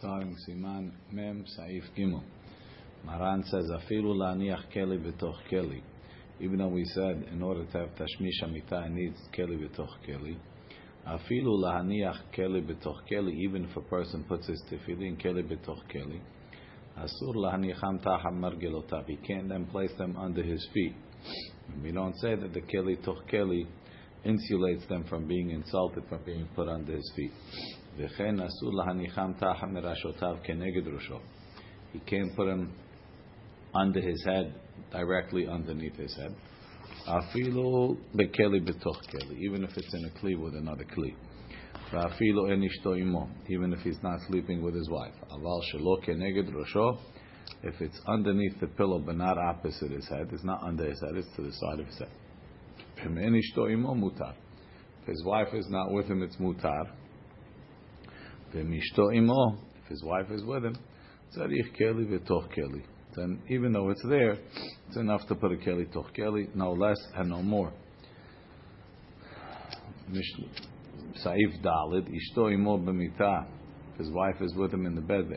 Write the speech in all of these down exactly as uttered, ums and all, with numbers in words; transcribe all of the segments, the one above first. Starting Siman Mem Saif Gimel. Maharan says, Afilu laniach keli betoch keli. Even though we said, in order to have tashmish amita, it needs keli betoch keli. Afilu laniach keli betoch keli. Even if a person puts his tefillin keli betoch keli, asur laniacham tacham margelotav. He can't then place them under his feet. And we don't say that the keli toch keli insulates them from being insulted, from being put under his feet. He can't put him under his head, directly underneath his head. Even if it's in a kli with another kli. Even if he's not sleeping with his wife. If it's underneath the pillow but not opposite his head, it's not under his head, it's to the side of his head. If his wife is not with him, it's mutar. If his wife is with him, then even though it's there, it's enough to put a keli toch keli, no less and no more. Saif Dalid, ishto imo b'mita. His wife is with him in the bed,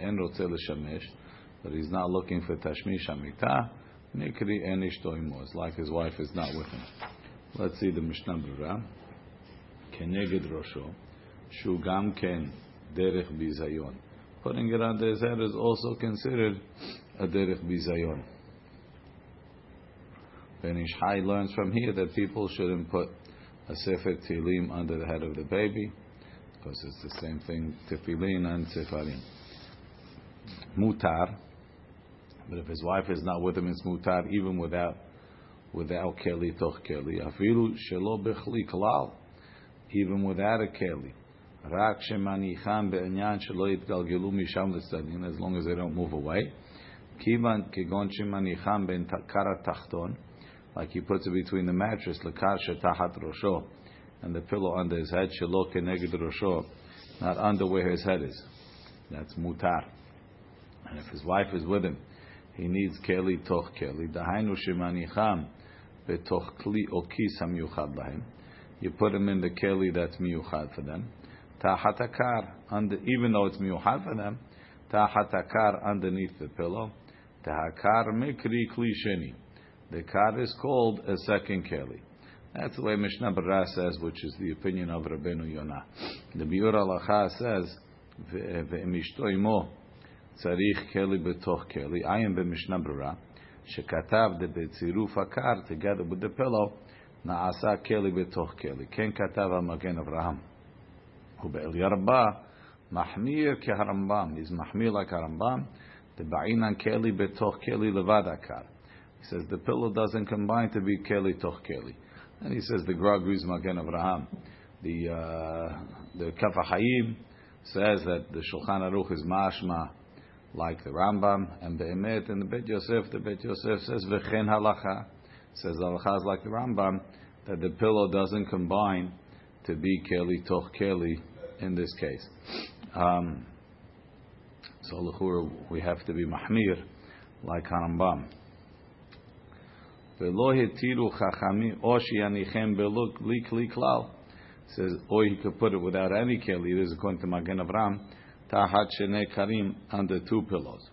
but he's not looking for tashmish amita. Nikri en ishto imo. It's like his wife is not with him. Let's see the Mishnah Brura. Keneged Rosho, Shugam Ken, Derech Bizayon. Putting it under his head is also considered a Derech Bizayon. Ben Ishai learns from here that people shouldn't put a Sefer Tefillin under the head of the baby, because it's the same thing, Tefillin and Sefarim. Mutar, but if his wife is not with him, it's Mutar, even without. Without keli toch keli, afilu shelo bechli klal, even without a keli, rak shemanicham be'enyan shelo yitgalgelu misham l'tzadim, as long as they don't move away. Kivan kegon shemanicham ben kara tachton, like he puts it between the mattress, lekar shetahat rosho, and the pillow under his head, shelo keneged rosho, not under where his head is. That's mutar. And if his wife is with him, he needs keli toch keli. Dahainu shemanicham. You put him in the keli that's miyuchad for them. Tahatakar, even though it's miyuchad for them, tahatakar underneath the pillow. Tahakar mikri klisheni. The kar is called a second keli. That's the way Mishnah Berurah says, which is the opinion of Rabbeinu Yonah. The Biur Halacha says, "Ve'emishto imo tzarich keli betoch keli." I am the Mishnah Berurah. Shekatav de betziruf akar, together with the pillow, naasa keli betoch keli. Ken katav amagen Avraham. Ube'el yarba, mahmir ke harambam. He's mahmir like harambam. The ba'inan keli betoch keli levad akar. He says the pillow doesn't combine to be keli toch keli. And he says the Gra agrees magen Avraham. The uh, the Kafah Hayim says that the Shulchan Aruch is mashma. Like the Rambam and the Emet and the Bet Yosef, the Bet Yosef says v'chen halacha, says halacha is like the Rambam that the pillow doesn't combine to be keli toch keli in this case. Um, so l'chura we have to be mahmir like Rambam. V'lo hetiru chachami oshi anichem beluk likli klal, says or he could put it without any keli. This is according to Magen Avraham. Tahat shene karim under two pillows.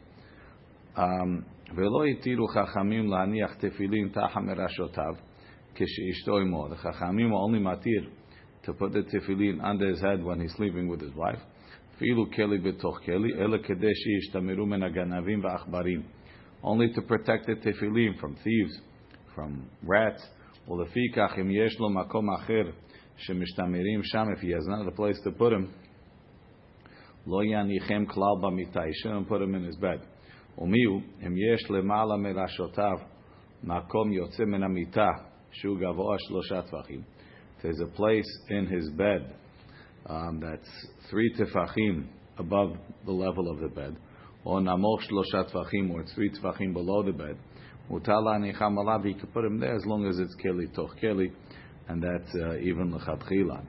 Velo yitiru chachamim laniach tefillin tacha merashotav k'sheishto imo. The chachamim only matir to put the tefillin under his head when he's sleeping with his wife. Filu keli betoch keli ele kedei sheishtamiru min haganavim va'achbarim. Only to protect the tefillin from thieves, from rats. Ulefikach im yesh lo makom acher shemishtamirim sham, if he has not a place to put him. Lo yanichem klal b'mita. He shouldn't put him in his bed. Umiu im yesh lemala merashotav makom yotze min hamita shu gavoa shlosha tefachim. There's a place in his bed um, that's three tefachim above the level of the bed, or namoch shlosha tefachim, or three tefachim below the bed. Mutala anicham alav. He could put him there as long as it's keli toch keli, and that's uh, even l'chadchila.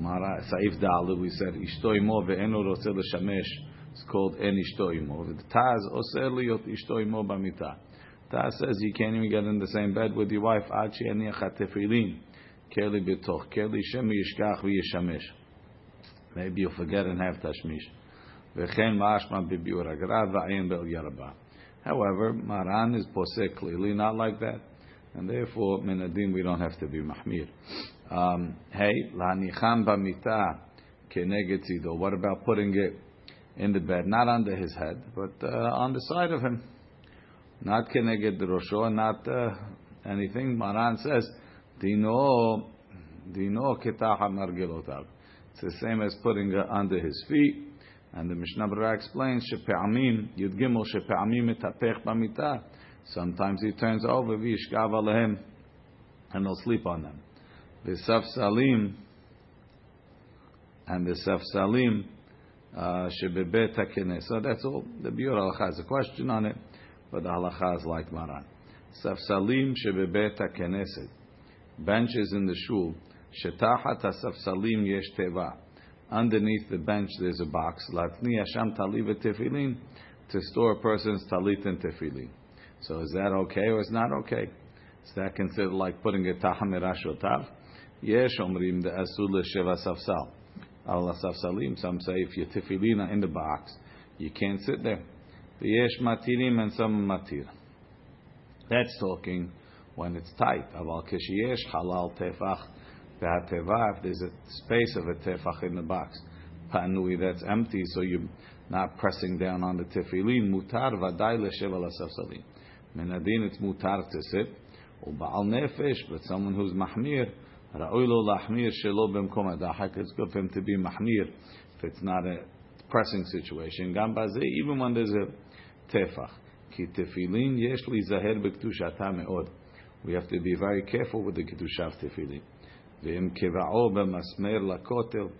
Saif Dalu, we said, Ishto imo ve'enu rosel shamesh. It's called en ishto imo. The Taz osel liot ishto imo b'mita. Taz says you can't even get in the same bed with your wife. Ad she'aniach tefillin keli betoch keli shemi yishkach v'yishamesh. Maybe you'll forget and have tashmish. However, Maran is posek clearly not like that, and therefore Menadin we don't have to be mahmir. Um, hey, lanicham b'mita keneged zido. What about putting it in the bed, not under his head, but uh, on the side of him? Not keneged rosho, not uh, anything. Maran says dino dino ketach margelotav. It's the same as putting it under his feet. And the Mishnah Berurah explains, "Shepe'amim Yud Gimel shepe'amim etapech b'mita." Sometimes he turns over, v'yishkav alehem, and he'll sleep on them. The safsalim and the safsalim shebebet hakenes. So that's all. The Biur Halacha has a question on it, but the Halacha is like Maran. Safsalim shebebet hakeneset. Benches in the shul. Shetachat hasafsalim yesh teva. Underneath the bench there's a box. Latni Hashem taliv tefillin, to store a person's talit and tefillin. So is that okay or is not okay? Is that considered like putting a tahamirashotav? Yesh omrim the asul sheva safsal. Allah safsalim. Some say if your tefillin are in the box, you can't sit there. The yesh matirim and some matir. That's talking when it's tight. Aval kishiyesh halal tefach. If there's a space of a tefach in the box, panui that's empty, so you're not pressing down on the tefillin. Mutar v'day l'shev al safsalim. Menadin it's mutar to sit. U'ba'al nefesh, but someone who's mahmir, ra'oi lo lahmir shelo b'mkom adachak. It's good for him to be mahmir if it's not a pressing situation. Gam bazeh, even when there's a tefach. Ki tefillin yesh lizaher b'kedushata me'od. We have to be very careful with the kedushat tefillin. V'im kiva'o b'masmer lakotel,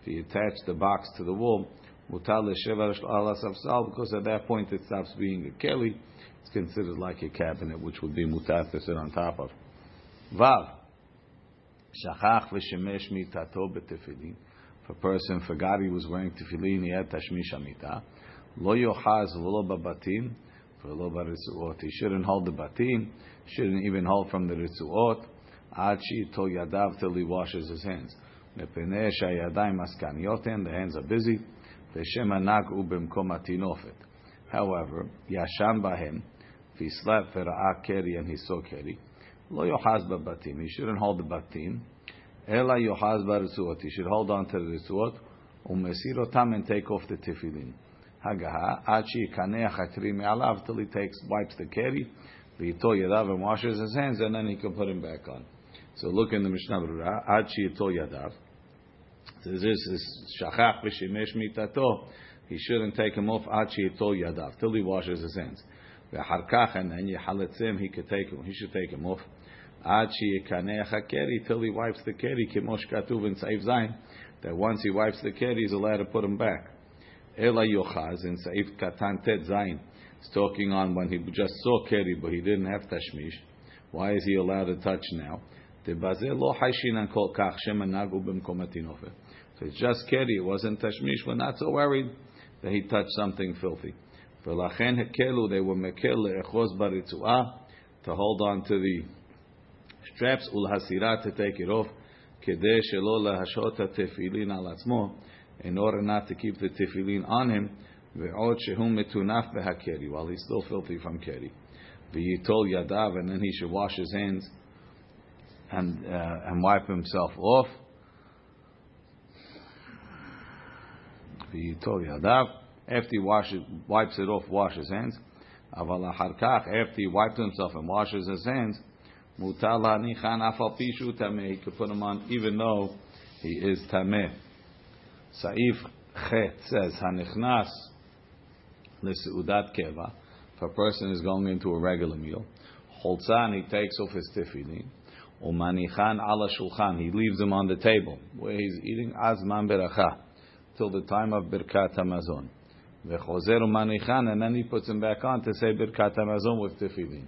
if you attach the box to the wall, mutar l'shev al safsal, because at that point it stops being a keli. It's considered like a cabinet, which would be mutar to sit on top of. Vav shachach v'shemesh mitato b'tefillin. If a person forgot he was wearing tefillin, he had tashmish amita. Lo yochaz v'lo b'batim v'lo b'ritzuot. He shouldn't hold the batim. Shouldn't even hold from the ritzuot. Achi to yadav, till he washes his hands. Mepeneh shayadai maskanioten, the hands are busy. Veshem anak ubemkom atinofet. However, yashan bahem, if he slept fera'ah keri and he saw keri, lo yochaz babatim, he shouldn't hold the batim. Ela yochaz baritzuot, he should hold on to the ritzuot. Umesir otam, and take off the tefillin. Hagaha achi kaneh hakri me'alav, till he takes wipes the keri. V'ito yadav, and washes his hands, and then he can put him back on. So look in the Mishnah Berurah. Achi ito yadav. So this is shachach v'shimesh mitato. He shouldn't take him off. Achi ito yadav, till he washes his hands. V'harkach, and then yehaletzim, he could take him. He should take him off. Achi yikaneh hakeri, till he wipes the keri. Kimosh katuv in Seif Zayin, that once he wipes the keri, he's allowed to put him back. Ela yochaz in Seif Katan Tet Zayin. He's talking on when he just saw keri, but he didn't have tashmish. Why is he allowed to touch now? So it's just keri, it wasn't tashmish. We're not so worried that he touched something filthy. They were mekel to hold on to the straps, ulhasira to take it off, in order not to keep the tefillin on him, while he's still filthy from keri. And then he should wash his hands and uh, and wipe himself off. After he washes, wipes it off, wash his hands. After he wipes himself and washes his hands, he could put him on even though he is tameh. Saif Chet says, Hanichnas L'Seudat Keva, if a person is going into a regular meal, Cholzan, he takes off his tefillin, Umanichan ala shulchan, he leaves them on the table, where he's eating Azman Beracha, till the time of Birkat HaMazon. Vechozer Umanichan, and then he puts him back on to say Birkat HaMazon with tefillin.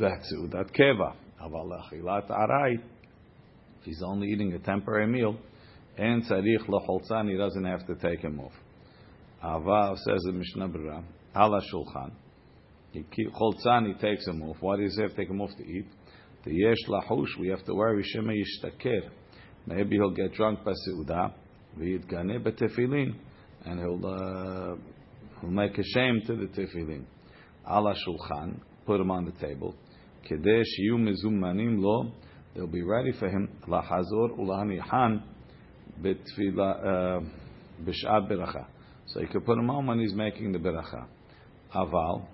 That's Seudat Keva. Aval Achilat Arai, if he's only eating a temporary meal, and tzarich l'cholzan, he doesn't have to take him off. Avav says the Mishnah Berurah, ala shulchan, he keep cholzan, he takes him off. Why does he have to take him off to eat? The yesh lahush, we have to worry, shema yishtaker, maybe he'll get drunk by seudah, v'yidganeh b'tefillin, and he'll, uh, he'll make a shame to the tefillin. Ala shulchan, put him on the table. Kedesh yu mezumanim lo, they'll be ready for him. Lahazor ulanihan betfila b'shad beracha. So you can put him on when he's making the beracha. Aval,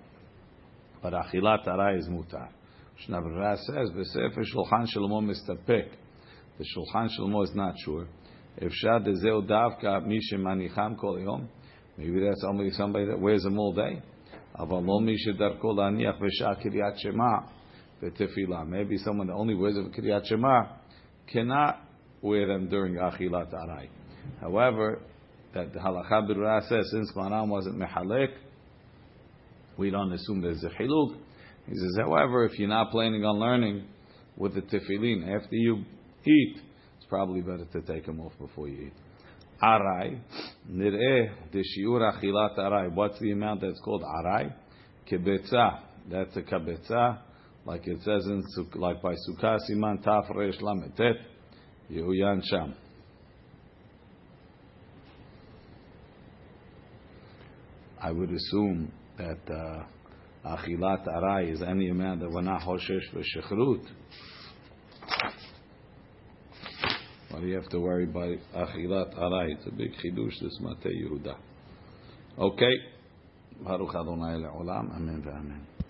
but achilat arai is mutar. Mishnah Berurah says, "V'sefer shulchan shlomo mistapek." The shulchan shlomo is not sure. If shad ezeu davka mi shemanicham kol yom, maybe that's only somebody that wears them all day. Avalom mi shedarko laniach v'shad kiryat shema v'tefila. Maybe someone that only wears them kiryat shema cannot wear them during achilat arai. However, that the halakha Berurah says, since Maran wasn't mechalek, we don't assume there's a chiluk. He says, however, if you're not planning on learning with the tefillin after you eat, it's probably better to take them off before you eat. Arai, nireh deshiur achilat arai. What's the amount that's called arai? Kibetza. That's a kabetza, like it says in like by Sukkah Siman Taf Reish Lametet Yehuyan Sham. I would assume that. Uh, Achilat arai is any amount that we're not hoshesh v'shechrut. Why do you have to worry about achilat arai? It's a big chidush, this Matei Yehuda. Okay. Baruch Adonai le'olam. Amen v'amen.